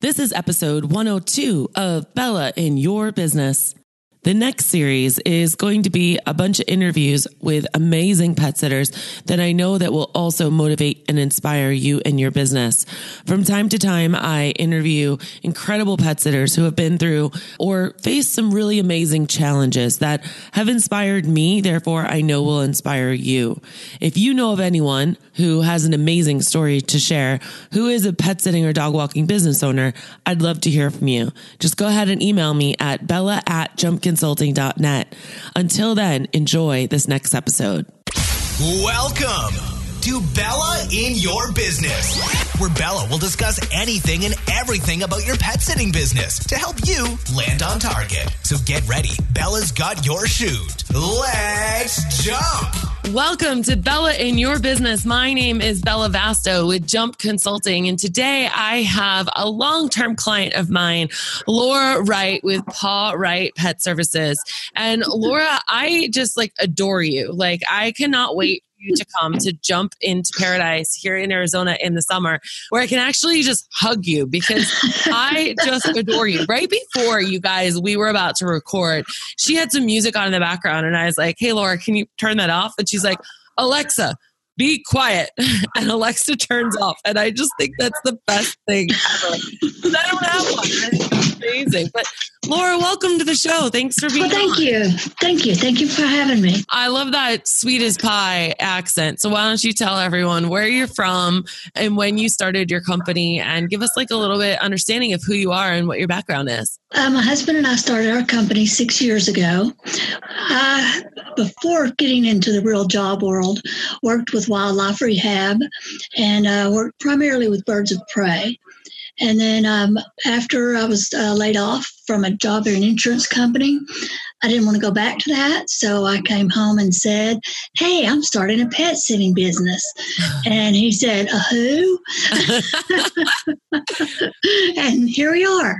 This is episode 102 of Bella in Your Business. The next series is going to be a bunch of interviews with amazing pet sitters that I know that will also motivate and inspire you and your business. From time to time, I interview incredible pet sitters who have been through or faced some really amazing challenges that have inspired me, therefore I know will inspire you. If you know of anyone who has an amazing story to share, who is a pet sitting or dog walking business owner, I'd love to hear from you. Just go ahead and email me at bella@jumpconsulting.net. Until then, enjoy this next episode. Welcome to Bella in Your Business, where Bella will discuss anything and everything about your pet sitting business to help you land on target. So get ready. Bella's got your shoot. Let's jump. Welcome to Bella in Your Business. My name is Bella Vasto with Jump Consulting. And today I have a long-term client of mine, Laura Wright with Pawright Pet Services. And Laura, I just adore you. I cannot wait for you to come to Jump into Paradise here in Arizona in the summer, where I can actually just hug you because I just adore you. Right before you guys, we were about to record, she had some music on in the background and I was like, hey, Laura, can you turn that off? And she's like, Alexa, be quiet. And Alexa turns off. And I just think that's the best thing ever. Because I don't have one. It's amazing. But Laura, welcome to the show. Thanks for being here. Well, thank you. Thank you for having me. I love that sweet as pie accent. So why don't you tell everyone where you're from and when you started your company and give us a little bit understanding of who you are and what your background is. My husband and I started our company 6 years ago. I, before getting into the real job world, worked with wildlife rehab and worked primarily with birds of prey. And then after I was laid off from a job at an insurance company, I didn't want to go back to that. So I came home and said, hey, I'm starting a pet sitting business. And he said, a who? And here we are.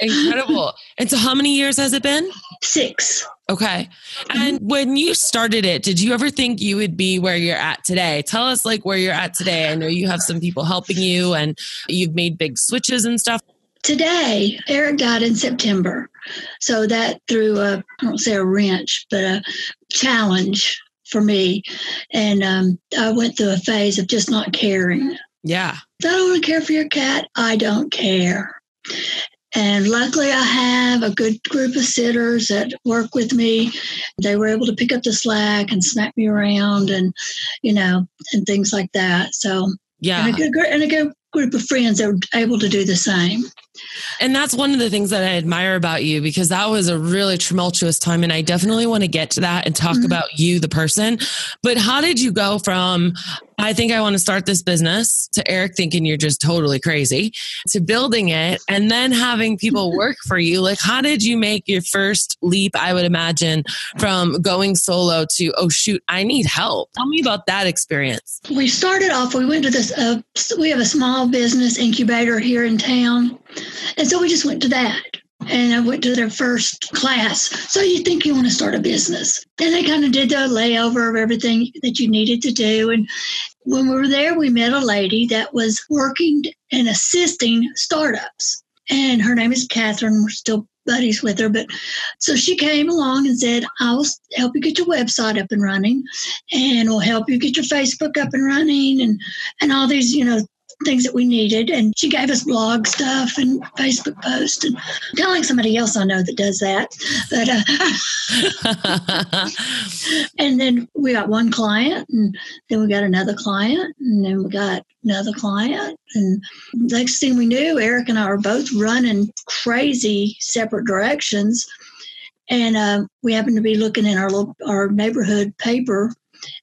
Incredible. And so how many years has it been? 6. Okay. And when you started it, did you ever think you would be where you're at today? Tell us where you're at today. I know you have some people helping you and you've made big switches and stuff. Today, Eric died in September. So that threw a, I don't say a wrench, but a challenge for me. And I went through a phase of just not caring. Yeah. If I don't want to care for your cat, I don't care. And luckily, I have a good group of sitters that work with me. They were able to pick up the slack and smack me around and, and things like that. So, yeah. And a good group of friends that were able to do the same. And that's one of the things that I admire about you, because that was a really tumultuous time. And I definitely want to get to that and talk about you, the person. But how did you go from, I think I want to start this business, to Eric thinking you're just totally crazy, to building it and then having people work for you? How did you make your first leap, I would imagine, from going solo to, oh, shoot, I need help? Tell me about that experience. We started off, we went to this, we have a small business incubator here in town. And so we just went to that. And I went to their first class. So you think you want to start a business. And they kind of did the layover of everything that you needed to do. And when we were there, we met a lady that was working and assisting startups. And her name is Catherine. We're still buddies with her. But so she came along and said, I'll help you get your website up and running. And we'll help you get your Facebook up and running and all these, things that we needed. And she gave us blog stuff and Facebook posts and kind of like somebody else I know that does that. But and then we got one client and then we got another client and then we got another client. And next thing we knew, Eric and I were both running crazy separate directions. And we happened to be looking in our neighborhood paper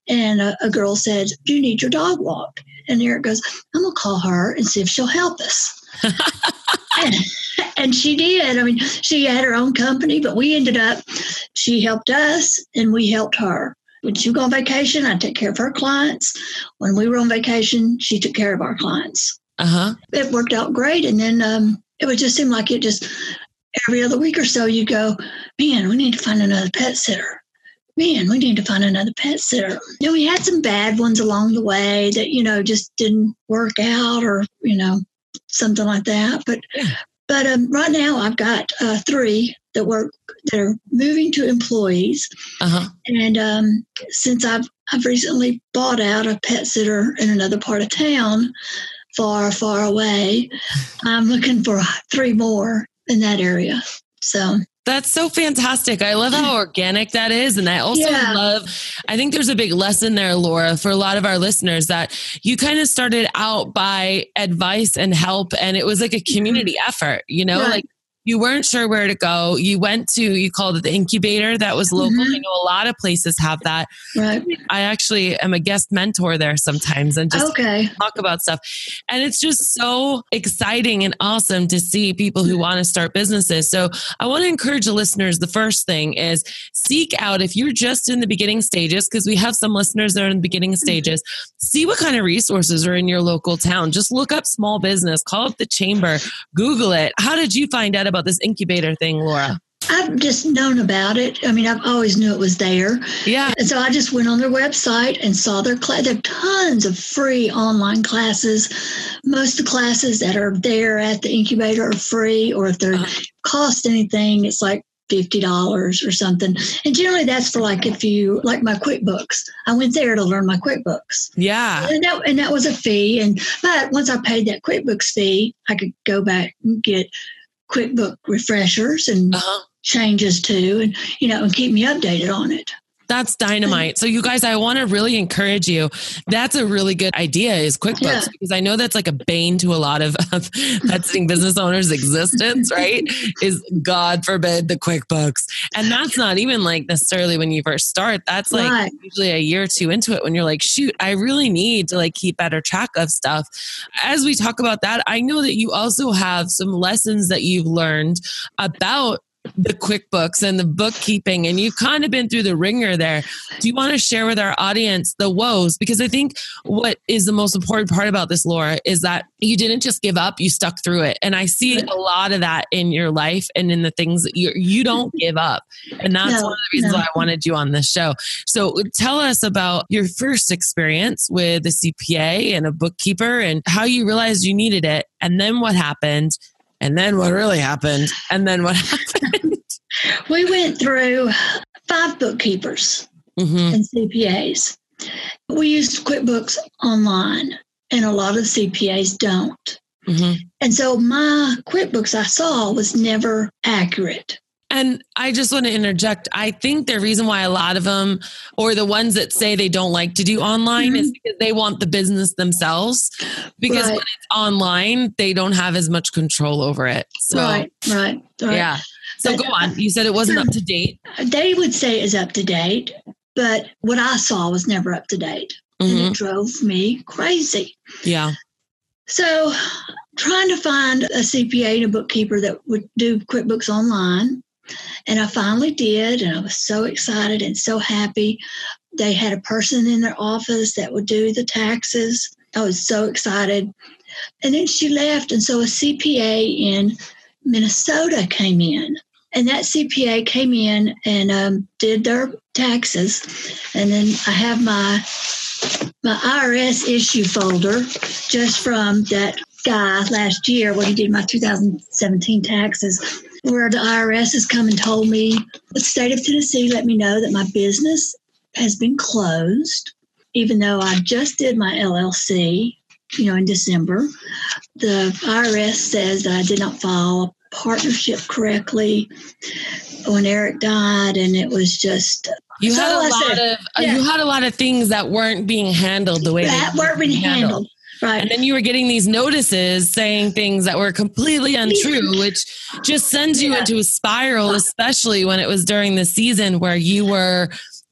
and a girl said, do you need your dog walked? And Eric goes, I'm going to call her and see if she'll help us. and she did. I mean, she had her own company, but we ended up, she helped us and we helped her. When she was on vacation, I took care of her clients. When we were on vacation, she took care of our clients. Uh-huh. It worked out great. And then it would just seem like it just every other week or so, you go, man, we need to find another pet sitter. Then we had some bad ones along the way that, just didn't work out or, something like that. But yeah. But right now I've got three that work that are moving to employees. Uh-huh. And since I've recently bought out a pet sitter in another part of town, far away, I'm looking for three more in that area. So that's so fantastic. I love how organic that is. And I also love, I think there's a big lesson there, Laura, for a lot of our listeners, that you kind of started out by advice and help. And it was like a community effort, you know, like you weren't sure where to go. You went to, you called it the incubator that was local. Mm-hmm. I know a lot of places have that. Right. I actually am a guest mentor there sometimes and just talk about stuff. And it's just so exciting and awesome to see people who want to start businesses. So I want to encourage the listeners. The first thing is seek out, if you're just in the beginning stages, because we have some listeners that are in the beginning stages, see what kind of resources are in your local town. Just look up small business, call up the chamber, Google it. How did you find out about this incubator thing, Laura? I've just known about it. I mean, I've always knew it was there. Yeah. And so I just went on their website and saw their class. They have tons of free online classes. Most of the classes that are there at the incubator are free, or if they cost anything, it's like $50 or something. And generally that's for like, if you like my QuickBooks, I went there to learn my QuickBooks. Yeah. And that was a fee. But once I paid that QuickBooks fee, I could go back and get QuickBook refreshers and changes too, and you know, and keep me updated on it. That's dynamite. So you guys, I want to really encourage you. That's a really good idea, is QuickBooks, because I know that's like a bane to a lot of pet sitting business owners' existence, right? Is God forbid the QuickBooks. And that's not even like necessarily when you first start. That's like usually a year or two into it when you're like, shoot, I really need to like keep better track of stuff. As we talk about that, I know that you also have some lessons that you've learned about the QuickBooks and the bookkeeping, and you've kind of been through the ringer there. Do you want to share with our audience the woes? Because I think what is the most important part about this, Laura, is that you didn't just give up, you stuck through it. And I see a lot of that in your life and in the things that you don't give up. And that's one of the reasons why I wanted you on this show. So tell us about your first experience with a CPA and a bookkeeper and how you realized you needed it. And then what happened? And then what really happened? And then what happened? We went through 5 bookkeepers and CPAs. We used QuickBooks online, and a lot of CPAs don't. Mm-hmm. And so my QuickBooks I saw was never accurate. And I just want to interject. I think the reason why a lot of them, or the ones that say they don't like to do online, is because they want the business themselves. Because when it's online, they don't have as much control over it. So, right. Yeah. So but, go on. You said it wasn't up to date. They would say it's up to date, but what I saw was never up to date. Mm-hmm. And it drove me crazy. Yeah. So trying to find a CPA and a bookkeeper that would do QuickBooks online. And I finally did, and I was so excited and so happy. They had a person in their office that would do the taxes. I was so excited. And then she left, and so a CPA in Minnesota came in. And that CPA came in and did their taxes. And then I have my IRS issue folder just from that guy last year when he did my 2017 taxes, where the IRS has come and told me, the state of Tennessee let me know that my business has been closed, even though I just did my LLC, you know, in December. The IRS says that I did not file a partnership correctly when Eric died, and it was just... You had a lot of things that weren't being handled the way that weren't being handled. Right. And then you were getting these notices saying things that were completely untrue, which just sends you into a spiral, especially when it was during the season where you were,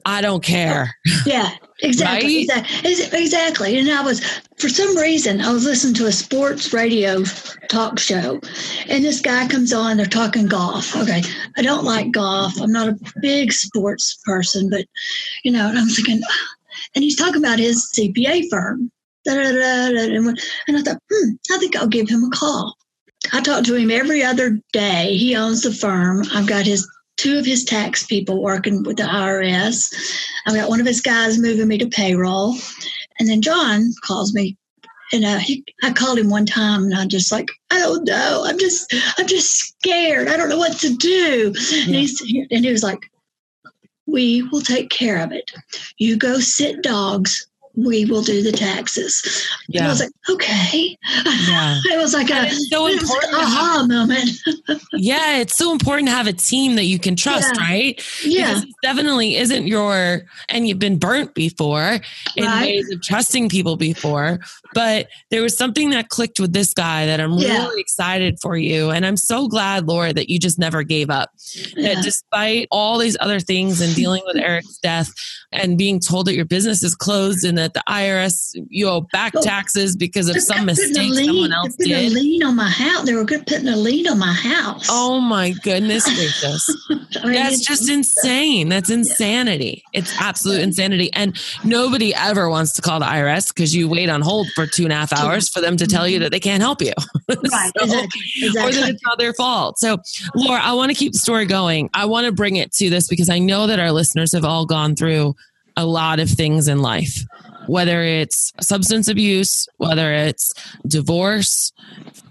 I don't care. Yeah, exactly. Right? Exactly. And I was, for some reason, I was listening to a sports radio talk show, and this guy comes on, they're talking golf. Okay. I don't like golf. I'm not a big sports person, but, you know, and I'm thinking, and he's talking about his CPA firm. And I thought, I think I'll give him a call. I talk to him every other day. He owns the firm. I've got two of his tax people working with the IRS. I've got one of his guys moving me to payroll. And then John calls me And I called him one time, and I just like, I don't know. I'm just scared. I don't know what to do. Yeah. And he was like, we will take care of it. You go sit dogs. We will do the taxes. Yeah. And I was like, okay. Yeah. It was like it was an aha moment. Yeah, it's so important to have a team that you can trust, yeah. right? Yeah. Because it definitely isn't and you've been burnt before in right. ways of trusting people before, but there was something that clicked with this guy that I'm yeah. really excited for you. And I'm so glad, Laura, that you just never gave up. Yeah. That despite all these other things and dealing with Eric's death and being told that your business is closed and that the IRS, you owe back taxes because of some mistake someone else did. They were putting a lien on my house. Oh my goodness gracious. I mean, that's just insane. That's insanity. Yeah. It's absolute insanity. And nobody ever wants to call the IRS because you wait on hold for 2.5 hours for them to tell you that they can't help you. Right. So, exactly. Or that it's not their fault. So Laura, I want to keep the story going. I want to bring it to this because I know that our listeners have all gone through a lot of things in life, whether it's substance abuse, whether it's divorce,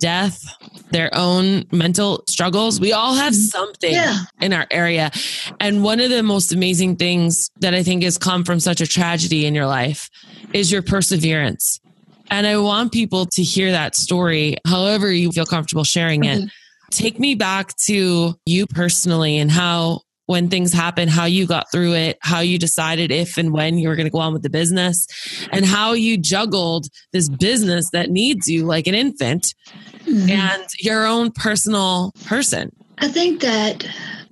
death, their own mental struggles. We all have something yeah. in our area. And one of the most amazing things that I think has come from such a tragedy in your life is your perseverance. And I want people to hear that story, however you feel comfortable sharing it. Mm-hmm. Take me back to you personally and how when things happen, how you got through it, how you decided if and when you were going to go on with the business, and how you juggled this business that needs you like an infant mm-hmm. and your own personal person. I think that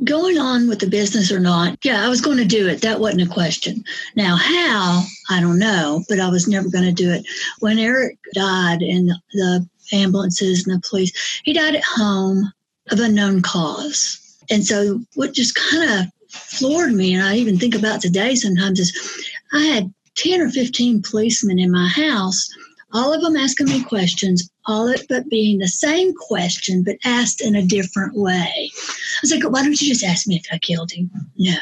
going on with the business or not, yeah, I was going to do it. That wasn't a question. Now, how, I don't know, but I was never going to do it. When Eric died and the ambulances and the police, he died at home of unknown cause. And so what just kind of floored me, and I even think about today sometimes, is I had 10 or 15 policemen in my house, all of them asking me questions, all of it being the same question, but asked in a different way. I was like, why don't you just ask me if I killed him? No.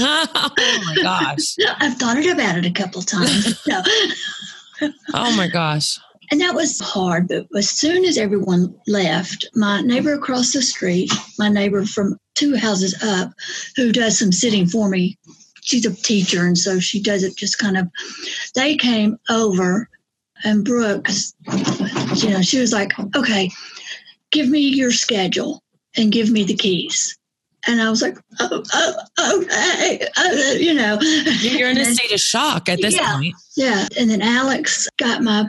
Oh, my gosh. I've thought about it a couple of times. No. Oh, my gosh. And that was hard, but as soon as everyone left, my neighbor across the street, my neighbor from 2 houses up, who does some sitting for me, she's a teacher, and so she does it just kind of, they came over, and Brooks, you know, she was like, okay, give me your schedule and give me the keys. And I was like, okay, you know. You're in a state of shock at this yeah, point. Yeah, and then Alex got my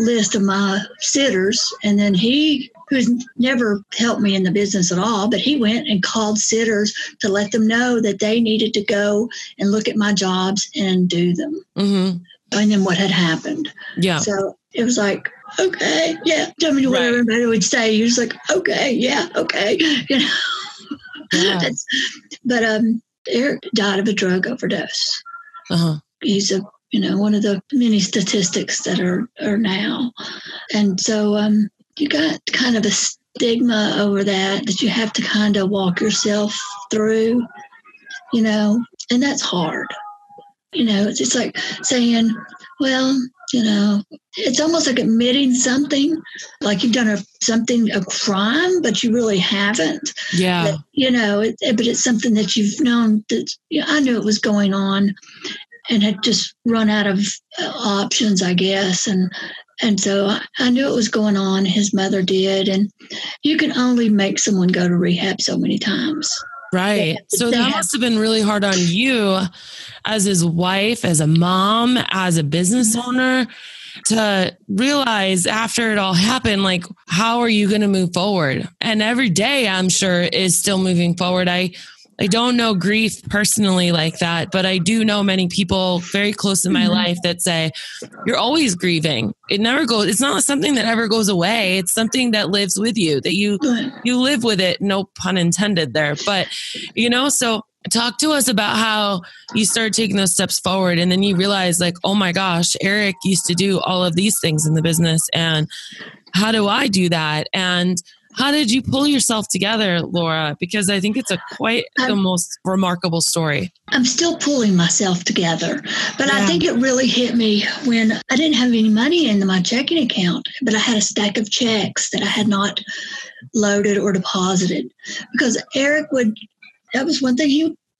list of my sitters, and then he, who's never helped me in the business at all, but he went and called sitters to let them know that they needed to go and look at my jobs and do them. Mm-hmm. And then what had happened. Yeah. So it was like, okay, yeah. Tell me what right. everybody would say. You're just like, okay, yeah, okay. You know. Yeah. But Eric died of a drug overdose. Uh-huh. He's a one of the many statistics that are now. And so you got kind of a stigma over that you have to kind of walk yourself through, and that's hard. It's like saying, well, it's almost like admitting something, like you've done a crime, but you really haven't. Yeah. But, but it's something that you've known that I knew it was going on. And had just run out of options, I guess. And so I knew it was going on. His mother did. And you can only make someone go to rehab so many times. Right. So that must have been really hard on you as his wife, as a mom, as a business owner, to realize after it all happened, like, how are you going to move forward? And every day, I'm sure, is still moving forward. I don't know grief personally like that, but I do know many people very close in my mm-hmm. life that say, you're always grieving. It never goes. It's not something that ever goes away. It's something that lives with you, that you live with it. No pun intended there, but so talk to us about how you started taking those steps forward. And then you realize like, oh my gosh, Eric used to do all of these things in the business. And how do I do that? And How did you pull yourself together, Laura? Because I think it's a quite the most remarkable story. I'm still pulling myself together, but I think it really hit me when I didn't have any money in my checking account, but I had a stack of checks that I had not loaded or deposited, because Eric would, that was one thing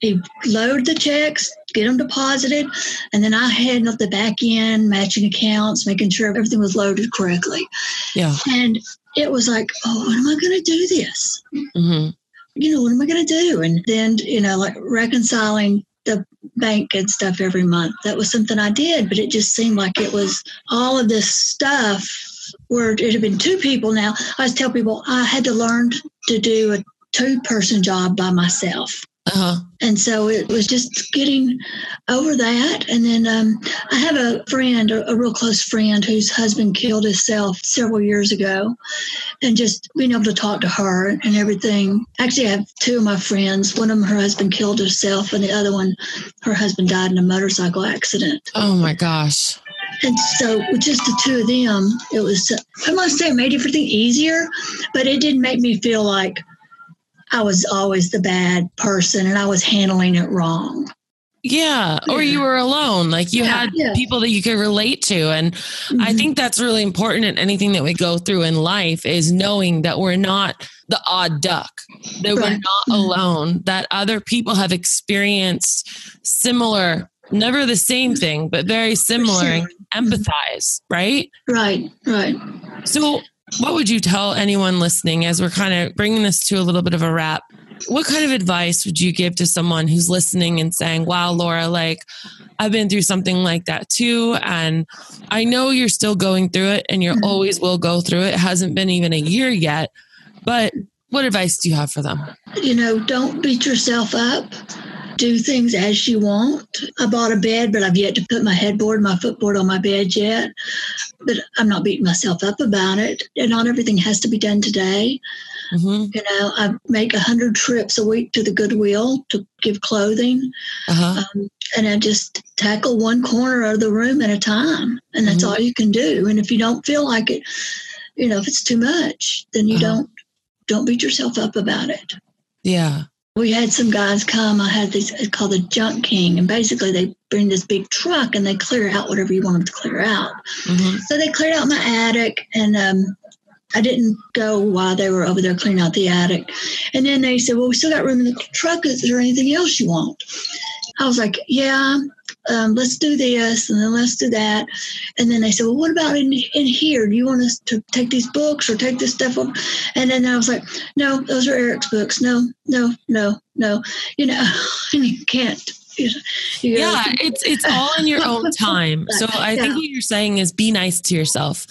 he'd load the checks, get them deposited, and then I handled the back end, matching accounts, making sure everything was loaded correctly. Yeah. And it was like, oh, when am I going to do this? Mm-hmm. You know, what am I going to do? And then, you know, like reconciling the bank and stuff every month. That was something I did, but it just seemed like it was all of this stuff where it had been two people. Now, I always tell people I had to learn to do a two-person job by myself. Uh-huh. And so it was just getting over that. And then I have a friend, a real close friend, whose husband killed himself several years ago. And just being able to talk to her and everything. Actually, I have two of my friends. One of them, her husband killed herself. And the other one, her husband died in a motorcycle accident. Oh, my gosh. And so with just the two of them, it was, I'm not saying it made everything easier, but it did make me feel like I was always the bad person and I was handling it wrong. Yeah. Or you were alone. Like you had people that you could relate to. And mm-hmm. I think that's really important in anything that we go through in life, is knowing that we're not the odd duck, that we're not mm-hmm. alone, that other people have experienced similar, never the same thing, but very similar, and empathize. Right. Right. Right. So what would you tell anyone listening as we're kind of bringing this to a little bit of a wrap? What kind of advice would you give to someone who's listening and saying, wow, Laura, like I've been through something like that too. And I know you're still going through it and you mm-hmm. always will go through it. It hasn't been even a year yet, but what advice do you have for them? You know, don't beat yourself up. Do things as you want. I bought a bed, but I've yet to put my headboard, my footboard on my bed yet. But I'm not beating myself up about it. And not everything has to be done today. Mm-hmm. You know, I make 100 trips a week to the Goodwill to give clothing. Uh-huh. And I just tackle one corner of the room at a time. And that's mm-hmm. all you can do. And if you don't feel like it, you know, if it's too much, then you uh-huh. don't beat yourself up about it. Yeah. We had some guys come. I had this, it's called the Junk King. And basically they bring this big truck and they clear out whatever you want them to clear out. Mm-hmm. So they cleared out my attic, and I didn't go while they were over there cleaning out the attic. And then they said, well, we still got room in the truck. Is there anything else you want? I was like, yeah, let's do this and then let's do that. And then they said, well, what about in here? Do you want us to take these books or take this stuff up? And then I was like, no, those are Eric's books. No. You know, you can't. You know, it's all in your own time. So I think what you're saying is be nice to yourself,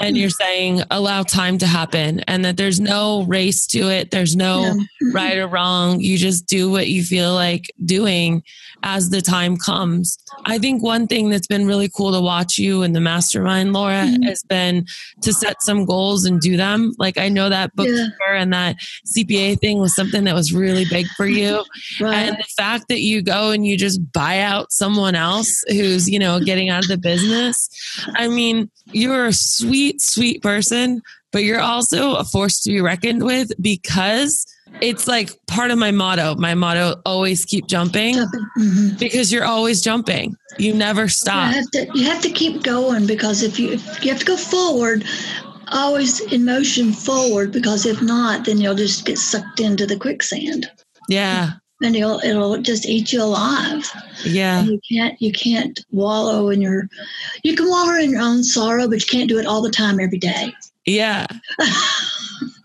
and you're saying allow time to happen, and that there's no race to it. There's no right or wrong. You just do what you feel like doing as the time comes. I think one thing that's been really cool to watch you in the mastermind, Laura, mm-hmm. has been to set some goals and do them. Like I know that bookkeeper and that CPA thing was something that was really big for you. Right. And the fact that you go and you just buy out someone else who's, you know, getting out of the business. I mean, you're a sweet, sweet person, but you're also a force to be reckoned with, because it's like part of my motto. My motto, always keep jumping, mm-hmm. because you're always jumping. You never stop. You have to keep going, because if you have to go forward, always in motion forward, because if not, then you'll just get sucked into the quicksand. Yeah. And it'll just eat you alive. Yeah. And you can't wallow in your, you can wallow in your own sorrow, but you can't do it all the time every day. Yeah.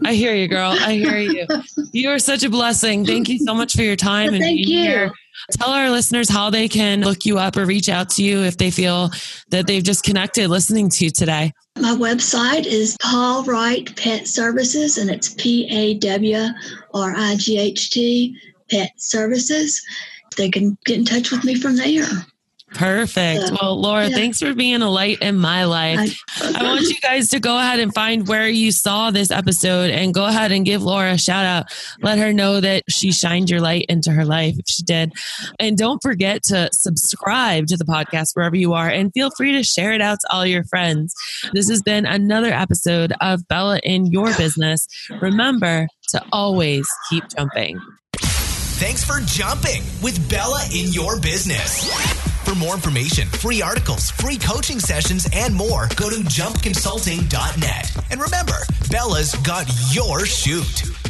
I hear you, girl. I hear you. You are such a blessing. Thank you so much for your time. Well, and thank being you. Here. Tell our listeners how they can look you up or reach out to you if they feel that they've just connected listening to you today. My website is Pawright Pet Services, and it's PAWRIGHT Pet Services. They can get in touch with me from there. Perfect. Well, Laura, thanks for being a light in my life. I want you guys to go ahead and find where you saw this episode and go ahead and give Laura a shout out. Let her know that she shined your light into her life if she did. And don't forget to subscribe to the podcast wherever you are and feel free to share it out to all your friends. This has been another episode of Bella in Your Business. Remember to always keep jumping. Thanks for jumping with Bella in Your Business. For more information, free articles, free coaching sessions, and more, go to jumpconsulting.net. And remember, Bella's got your shoot.